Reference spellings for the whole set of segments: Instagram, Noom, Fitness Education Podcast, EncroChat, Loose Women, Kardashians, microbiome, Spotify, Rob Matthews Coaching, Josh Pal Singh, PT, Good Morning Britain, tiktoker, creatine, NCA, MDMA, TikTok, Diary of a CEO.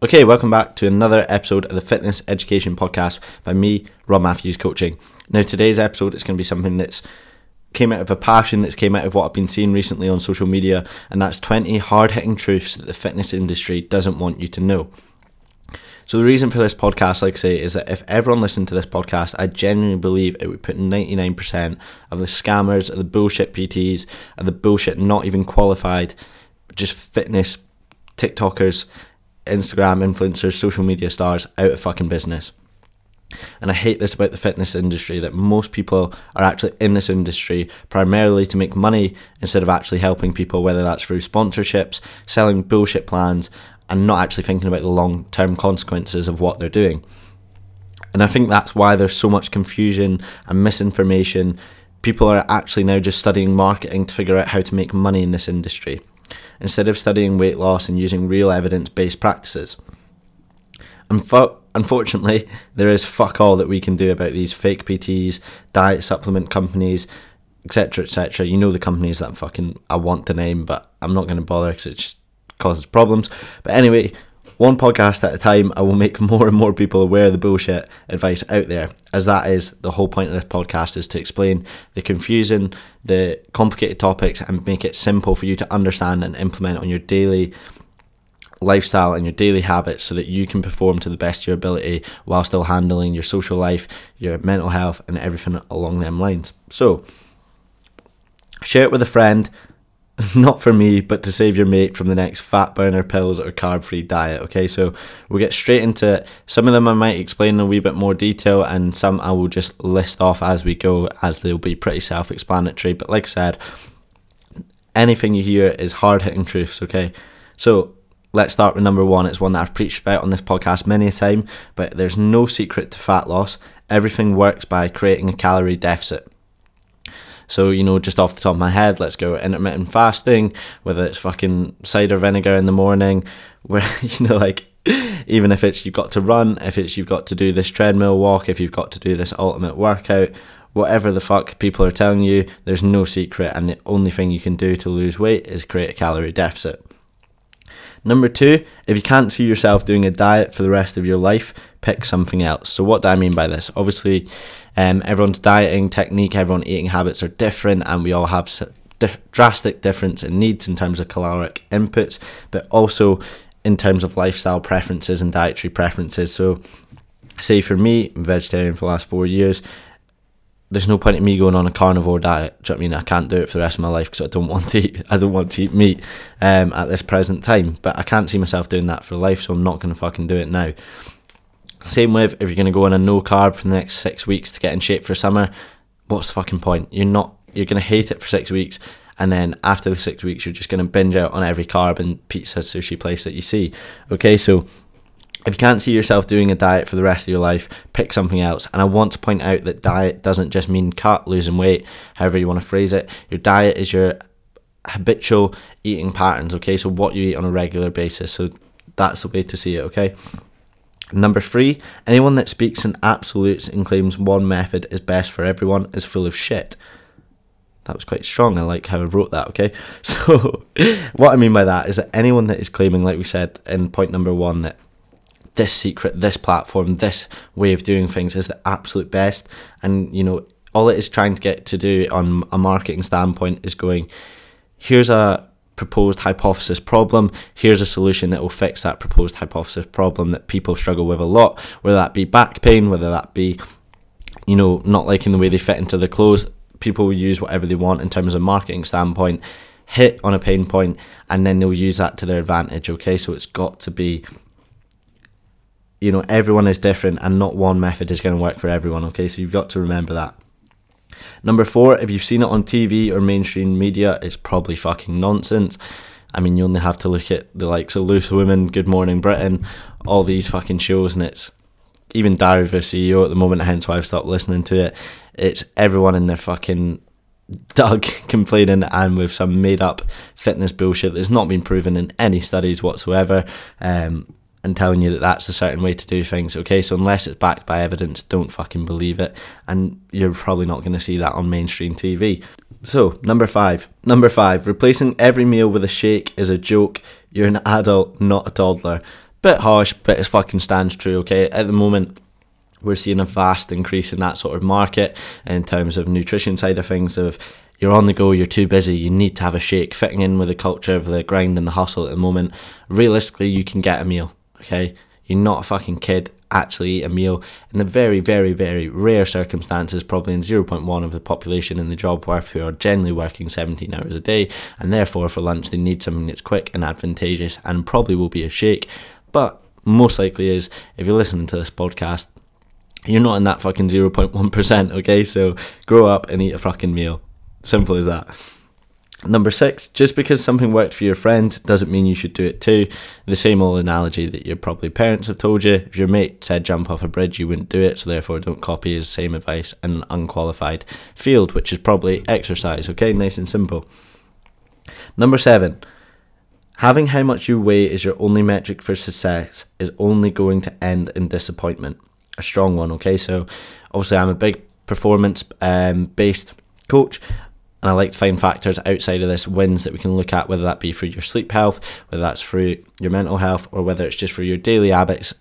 Okay, welcome back to another episode of the Fitness Education Podcast by me, Rob Matthews Coaching. Now, today's episode is going to be something that's came out of a passion, that's came out of what I've been seeing recently on social media, and that's 20 hard-hitting truths that the fitness industry doesn't want you to know. So the reason for this podcast, like I say, is that if everyone listened to this podcast, I genuinely believe it would put 99% of the scammers, of the bullshit PTs, of the bullshit not even qualified, just fitness TikTokers, Instagram influencers, social media stars out of fucking business. And I hate this about the fitness industry, that most people are actually in this industry primarily to make money instead of actually helping people, whether that's through sponsorships, selling bullshit plans, and not actually thinking about the long-term consequences of what they're doing. And I think that's why there's so much confusion and misinformation. People are actually now just studying marketing to figure out how to make money in this industry, instead of studying weight loss and using real evidence-based practices. Unfortunately, there is fuck all that we can do about these fake PTs, diet supplement companies, etc, etc. You know the companies that I want to name, but I'm not going to bother because it just causes problems. But anyway, one podcast at a time, I will make more and more people aware of the bullshit advice out there, as that is the whole point of this podcast, is to explain the confusing, the complicated topics and make it simple for you to understand and implement on your daily lifestyle and your daily habits so that you can perform to the best of your ability while still handling your social life, your mental health and everything along them lines. So, share it with a friend. Not for me, but to save your mate from the next fat burner pills or carb-free diet, okay? So we'll get straight into it. Some of them I might explain in a wee bit more detail, and some I will just list off as we go, as they'll be pretty self-explanatory. But like I said, anything you hear is hard-hitting truths, okay? So let's start with number one. It's one that I've preached about on this podcast many a time, but there's no secret to fat loss. Everything works by creating a calorie deficit. So, you know, just off the top of my head, let's go intermittent fasting, whether it's fucking cider vinegar in the morning, where, you know, like, even if it's you've got to run, if it's you've got to do this treadmill walk, if you've got to do this ultimate workout, whatever the fuck people are telling you, there's no secret. And the only thing you can do to lose weight is create a calorie deficit. Number two, if you can't see yourself doing a diet for the rest of your life, pick something else. So what do I mean by this? Obviously, everyone's dieting technique, everyone's eating habits are different, and we all have drastic difference in needs in terms of caloric inputs, but also in terms of lifestyle preferences and dietary preferences. So say for me, I'm vegetarian for the last 4 years. There's no point in me going on a carnivore diet. Do you know what I mean? I can't do it for the rest of my life because I don't want to eat. I don't want to eat meat at this present time. But I can't see myself doing that for life, so I'm not going to fucking do it now. Same with if you're going to go on a no carb for the next 6 weeks to get in shape for summer. What's the fucking point? You're going to hate it for 6 weeks, and then after the 6 weeks, you're just going to binge out on every carb and pizza, sushi place that you see. Okay, so if you can't see yourself doing a diet for the rest of your life, pick something else. And I want to point out that diet doesn't just mean cut, losing weight, however you want to phrase it. Your diet is your habitual eating patterns, okay? So what you eat on a regular basis. So that's the way to see it, okay? Number three, anyone that speaks in absolutes and claims one method is best for everyone is full of shit. That was quite strong. I like how I wrote that, okay? So what I mean by that is that anyone that is claiming, like we said in point number one, that this secret, this platform, this way of doing things is the absolute best, and you know all it is trying to get to do on a marketing standpoint is going, here's a proposed hypothesis problem, here's a solution that will fix that proposed hypothesis problem that people struggle with a lot, whether that be back pain, whether that be, you know, not liking the way they fit into their clothes. People will use whatever they want in terms of marketing standpoint, hit on a pain point, and then they'll use that to their advantage, okay? So it's got to be, you know, everyone is different and not one method is going to work for everyone, okay? So you've got to remember that. Number four, if you've seen it on TV or mainstream media, it's probably fucking nonsense. I mean, you only have to look at the likes of Loose Women, Good Morning Britain, all these fucking shows, and it's even Diary of a CEO at the moment, hence why I've stopped listening to it. It's everyone in their fucking dug complaining and with some made up fitness bullshit that's not been proven in any studies whatsoever. And telling you that that's a certain way to do things, okay? So unless it's backed by evidence, don't fucking believe it, and you're probably not going to see that on mainstream TV. So number five, replacing every meal with a shake is a joke. You're an adult, not a toddler. Bit harsh, but it fucking stands true, okay? At the moment, we're seeing a vast increase in that sort of market in terms of nutrition side of things, of you're on the go, you're too busy, you need to have a shake, fitting in with the culture of the grind and the hustle at the moment. Realistically, you can get a meal, okay? You're not a fucking kid. Actually eat a meal in the very, very, very rare circumstances, probably in 0.1 of the population in the job worth, who are generally working 17 hours a day, and therefore for lunch they need something that's quick and advantageous, and probably will be a shake. But most likely is, if you're listening to this podcast, you're not in that fucking 0.1%, okay? So grow up and eat a fucking meal. Simple as that. Number 6, just because something worked for your friend doesn't mean you should do it too. The same old analogy that your probably parents have told you. If your mate said jump off a bridge, you wouldn't do it, so therefore don't copy his same advice in an unqualified field, which is probably exercise, okay? Nice and simple. Number 7, having how much you weigh as your only metric for success is only going to end in disappointment. A strong one, okay? So obviously I'm a big performance-based coach, and I like to find factors outside of this, wins that we can look at, whether that be through your sleep health, whether that's through your mental health, or whether it's just for your daily habits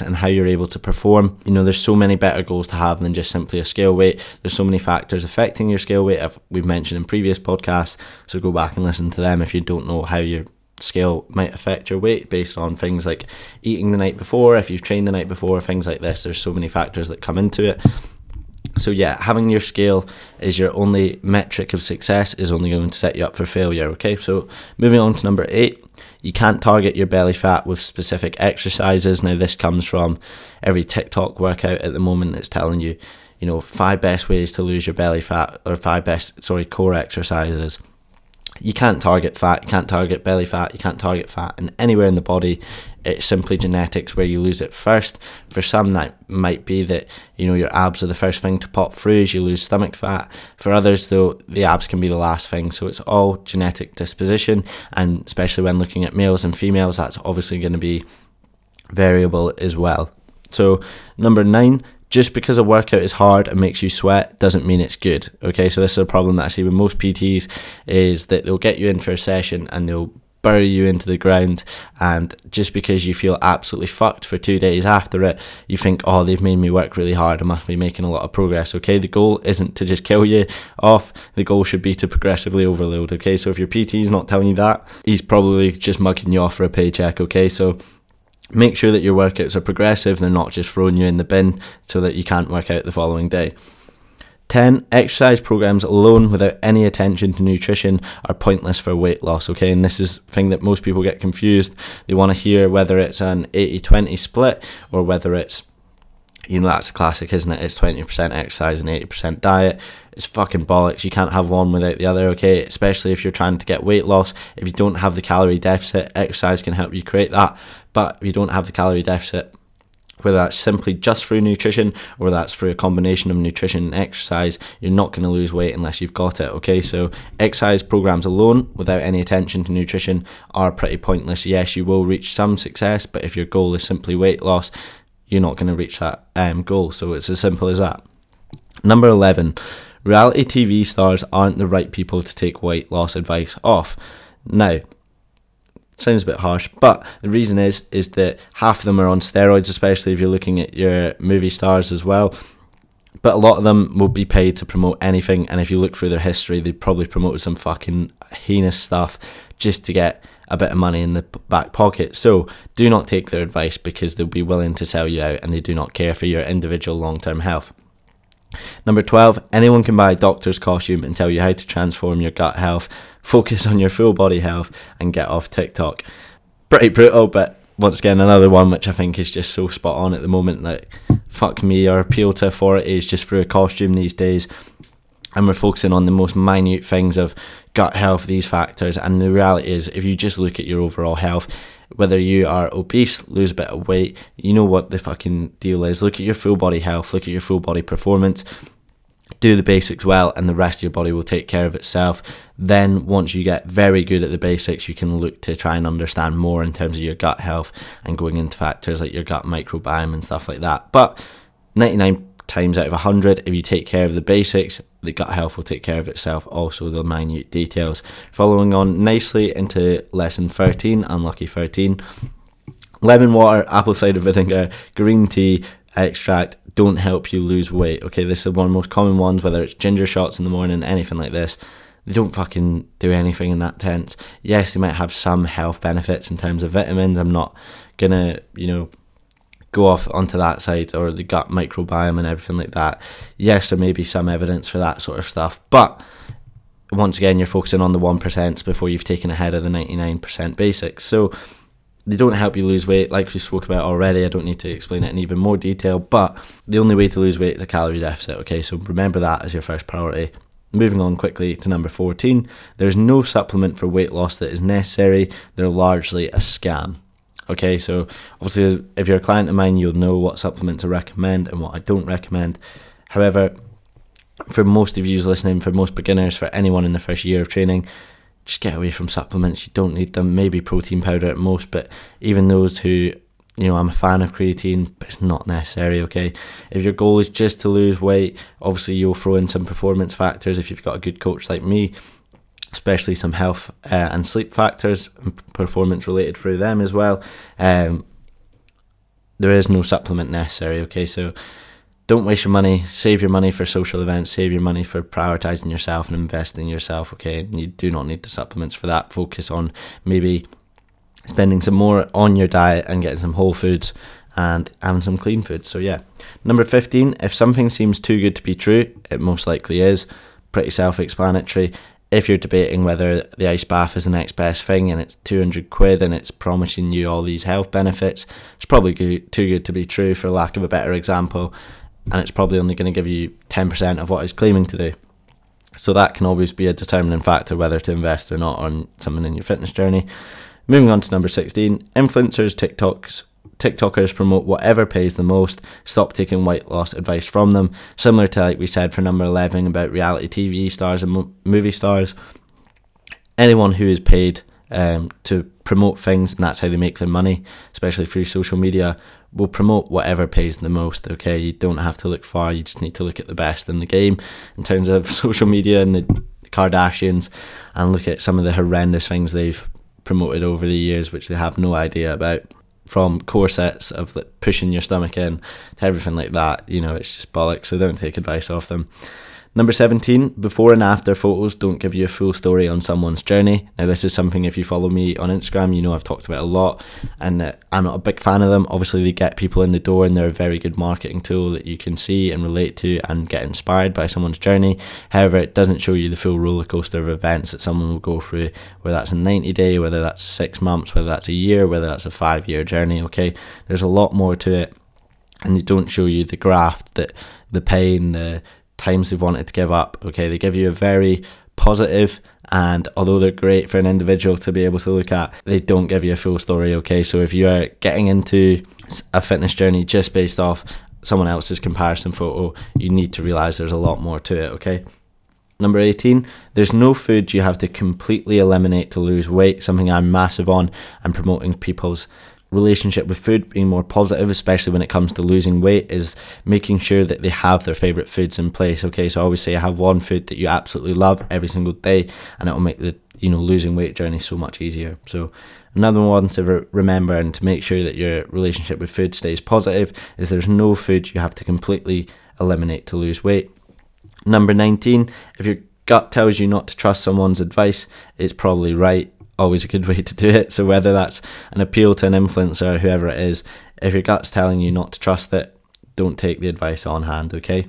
and how you're able to perform. You know, there's so many better goals to have than just simply a scale weight. There's so many factors affecting your scale weight, we've mentioned in previous podcasts, so go back and listen to them if you don't know how your scale might affect your weight, based on things like eating the night before, if you've trained the night before, things like this. There's so many factors that come into it. So yeah, having your scale as your only metric of success is only going to set you up for failure, okay? So moving on to number 8, you can't target your belly fat with specific exercises. Now this comes from every TikTok workout at the moment that's telling you, you know, 5 best ways to lose your belly fat, or 5 best, core exercises. You can't target fat, you can't target belly fat, you can't target fat in anywhere in the body. It's simply genetics where you lose it first. For some, that might be that, you know, your abs are the first thing to pop through as you lose stomach fat. For others, though, the abs can be the last thing. So it's all genetic disposition, and especially when looking at males and females, that's obviously going to be variable as well. So number 9, just because a workout is hard and makes you sweat doesn't mean it's good, okay? So this is a problem that I see with most PTs, is that they'll get you in for a session and they'll bury you into the ground, and just because you feel absolutely fucked for 2 days after it, you think, oh, they've made me work really hard, I must be making a lot of progress, okay? The goal isn't to just kill you off, the goal should be to progressively overload, okay? So if your PT's not telling you that, he's probably just mugging you off for a paycheck, okay? So make sure that your workouts are progressive, they're not just throwing you in the bin so that you can't work out the following day. 10, exercise programs alone without any attention to nutrition are pointless for weight loss, okay? And this is the thing that most people get confused. They want to hear whether it's an 80-20 split, or whether it's, you know, that's classic, isn't it? It's 20% exercise and 80% diet. It's fucking bollocks. You can't have one without the other, okay? Especially if you're trying to get weight loss. If you don't have the calorie deficit, exercise can help you create that. But if you don't have the calorie deficit, whether that's simply just through nutrition or that's through a combination of nutrition and exercise, you're not going to lose weight unless you've got it, okay? So exercise programs alone without any attention to nutrition are pretty pointless. Yes, you will reach some success, but if your goal is simply weight loss, you're not going to reach that goal. So it's as simple as that. Number 11, reality TV stars aren't the right people to take weight loss advice off. Now, sounds a bit harsh, but the reason is that half of them are on steroids, especially if you're looking at your movie stars as well. But a lot of them will be paid to promote anything, and if you look through their history, they probably promoted some fucking heinous stuff just to get a bit of money in the back pocket. So do not take their advice, because they'll be willing to sell you out and they do not care for your individual long-term health. Number 12, anyone can buy a doctor's costume and tell you how to transform your gut health. Focus on your full body health and get off TikTok. Pretty brutal, but once again, another one which I think is just so spot on at the moment. Like, fuck me, our appeal to authority is just through a costume these days. And we're focusing on the most minute things of gut health, these factors. And the reality is, if you just look at your overall health, whether you are obese, lose a bit of weight, you know what the fucking deal is. Look at your full body health, look at your full body performance. Do the basics well, and the rest of your body will take care of itself. Then once you get very good at the basics, you can look to try and understand more in terms of your gut health and going into factors like your gut microbiome and stuff like that. But 99 times out of 100, if you take care of the basics, the gut health will take care of itself, also the minute details. Following on nicely into lesson 13, unlucky 13, Lemon water, apple cider vinegar, green tea extract don't help you lose weight. Okay, this is one of the most common ones, whether it's ginger shots in the morning, anything like this. They don't fucking do anything in that sense. Yes, they might have some health benefits in terms of vitamins. I'm not going to, go off onto that side, or the gut microbiome and everything like that. Yes, there may be some evidence for that sort of stuff, but once again, you're focusing on the 1% before you've taken ahead of the 99% basics. So they don't help you lose weight, like we spoke about already. I don't need to explain it in even more detail, but the only way to lose weight is a calorie deficit, okay? So remember that as your first priority. Moving on quickly to number 14, there's no supplement for weight loss that is necessary. They're largely a scam. Okay, so obviously if you're a client of mine, you'll know what supplement to recommend and what I don't recommend. However, for most of you listening, for most beginners, for anyone in the first year of training, just get away from supplements. You don't need them. Maybe protein powder at most, but even those who, I'm a fan of creatine, but it's not necessary, okay? If your goal is just to lose weight, obviously you'll throw in some performance factors if you've got a good coach like me, especially some health and sleep factors, performance related through them as well. There is no supplement necessary, okay? So don't waste your money. Save your money for social events. Save your money for prioritizing yourself and investing in yourself, okay? You do not need the supplements for that. Focus on maybe spending some more on your diet and getting some whole foods and having some clean food. So yeah. Number 15, if something seems too good to be true, it most likely is. Pretty self-explanatory. If you're debating whether the ice bath is the next best thing and it's £200 and it's promising you all these health benefits, it's probably too good to be true, for lack of a better example, and it's probably only going to give you 10% of what it's claiming to do. So that can always be a determining factor whether to invest or not on something in your fitness journey. Moving on to number 16, influencers, TikTokers promote whatever pays the most. Stop taking weight loss advice from them. Similar to like we said for number 11 about reality TV stars and movie stars. Anyone who is paid to promote things, and that's how they make their money, especially through social media, will promote whatever pays the most, okay? You don't have to look far, you just need to look at the best in the game in terms of social media and the Kardashians, and look at some of the horrendous things they've promoted over the years, which they have no idea about. From corsets of pushing your stomach in to everything like that, it's just bollocks, so don't take advice off them. Number 17, before and after photos don't give you a full story on someone's journey. Now this is something, if you follow me on Instagram, I've talked about a lot, and that I'm not a big fan of them. Obviously they get people in the door and they're a very good marketing tool that you can see and relate to and get inspired by someone's journey. However, it doesn't show you the full roller coaster of events that someone will go through, whether that's a 90-day, whether that's 6 months, whether that's a year, whether that's a 5-year journey, okay? There's a lot more to it, and they don't show you the graft, the pain, the times they've wanted to give up, okay? They give you a very positive, and although they're great for an individual to be able to look at, they don't give you a full story, okay? So if you are getting into a fitness journey just based off someone else's comparison photo, you need to realize there's a lot more to it, okay? Number 18, there's no food you have to completely eliminate to lose weight. Something I'm massive on, and promoting people's relationship with food being more positive, especially when it comes to losing weight, is making sure that they have their favorite foods in place, okay? So I always say, have one food that you absolutely love every single day, and it will make the losing weight journey so much easier. So another one to remember, and to make sure that your relationship with food stays positive, is there's no food you have to completely eliminate to lose weight. Number 19, if your gut tells you not to trust someone's advice, it's probably right. Always a good way to do it. So whether that's an appeal to an influencer, whoever it is, if your gut's telling you not to trust it, don't take the advice on hand, okay?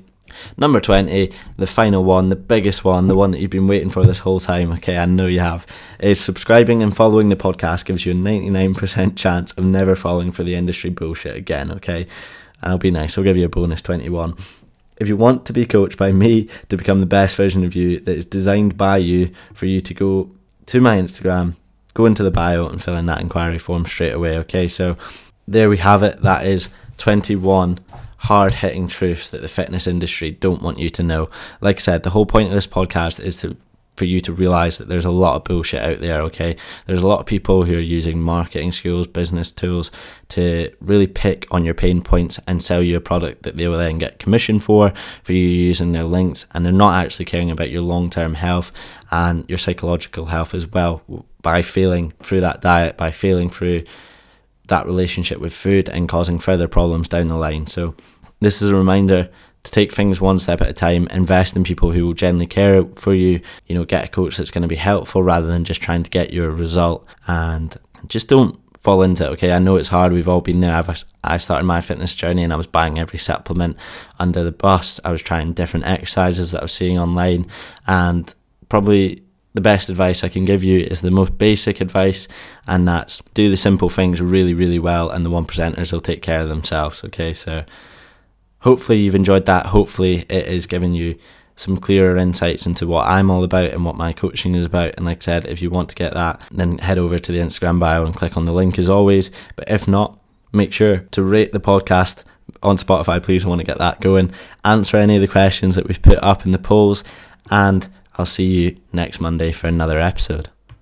Number 20, the final one, the biggest one, the one that you've been waiting for this whole time, okay, I know you have, is subscribing and following the podcast gives you a 99% chance of never falling for the industry bullshit again, okay? And I'll be nice, I'll give you a bonus 21. If you want to be coached by me to become the best version of you that is designed by you, for you to go to my Instagram, go into the bio and fill in that inquiry form straight away, okay? So there we have it. That is 21 hard-hitting truths that the fitness industry don't want you to know. Like I said, the whole point of this podcast is for you to realise that there's a lot of bullshit out there, okay? There's a lot of people who are using marketing skills, business tools to really pick on your pain points and sell you a product that they will then get commission for you using their links, and they're not actually caring about your long-term health and your psychological health as well, by failing through that diet, by failing through that relationship with food and causing further problems down the line. So this is a reminder to take things one step at a time, invest in people who will genuinely care for you, you know, get a coach that's going to be helpful rather than just trying to get your result, and just don't fall into it, okay? I know it's hard, we've all been there. I started my fitness journey and I was buying every supplement under the bus. I was trying different exercises that I was seeing online, and probably the best advice I can give you is the most basic advice, and that's do the simple things really, really well, and the 1%ers will take care of themselves, okay? So hopefully you've enjoyed that. Hopefully it is giving you some clearer insights into what I'm all about and what my coaching is about. And like I said, if you want to get that, then head over to the Instagram bio and click on the link as always. But if not, make sure to rate the podcast on Spotify, please. I want to get that going. Answer any of the questions that we've put up in the polls, and I'll see you next Monday for another episode.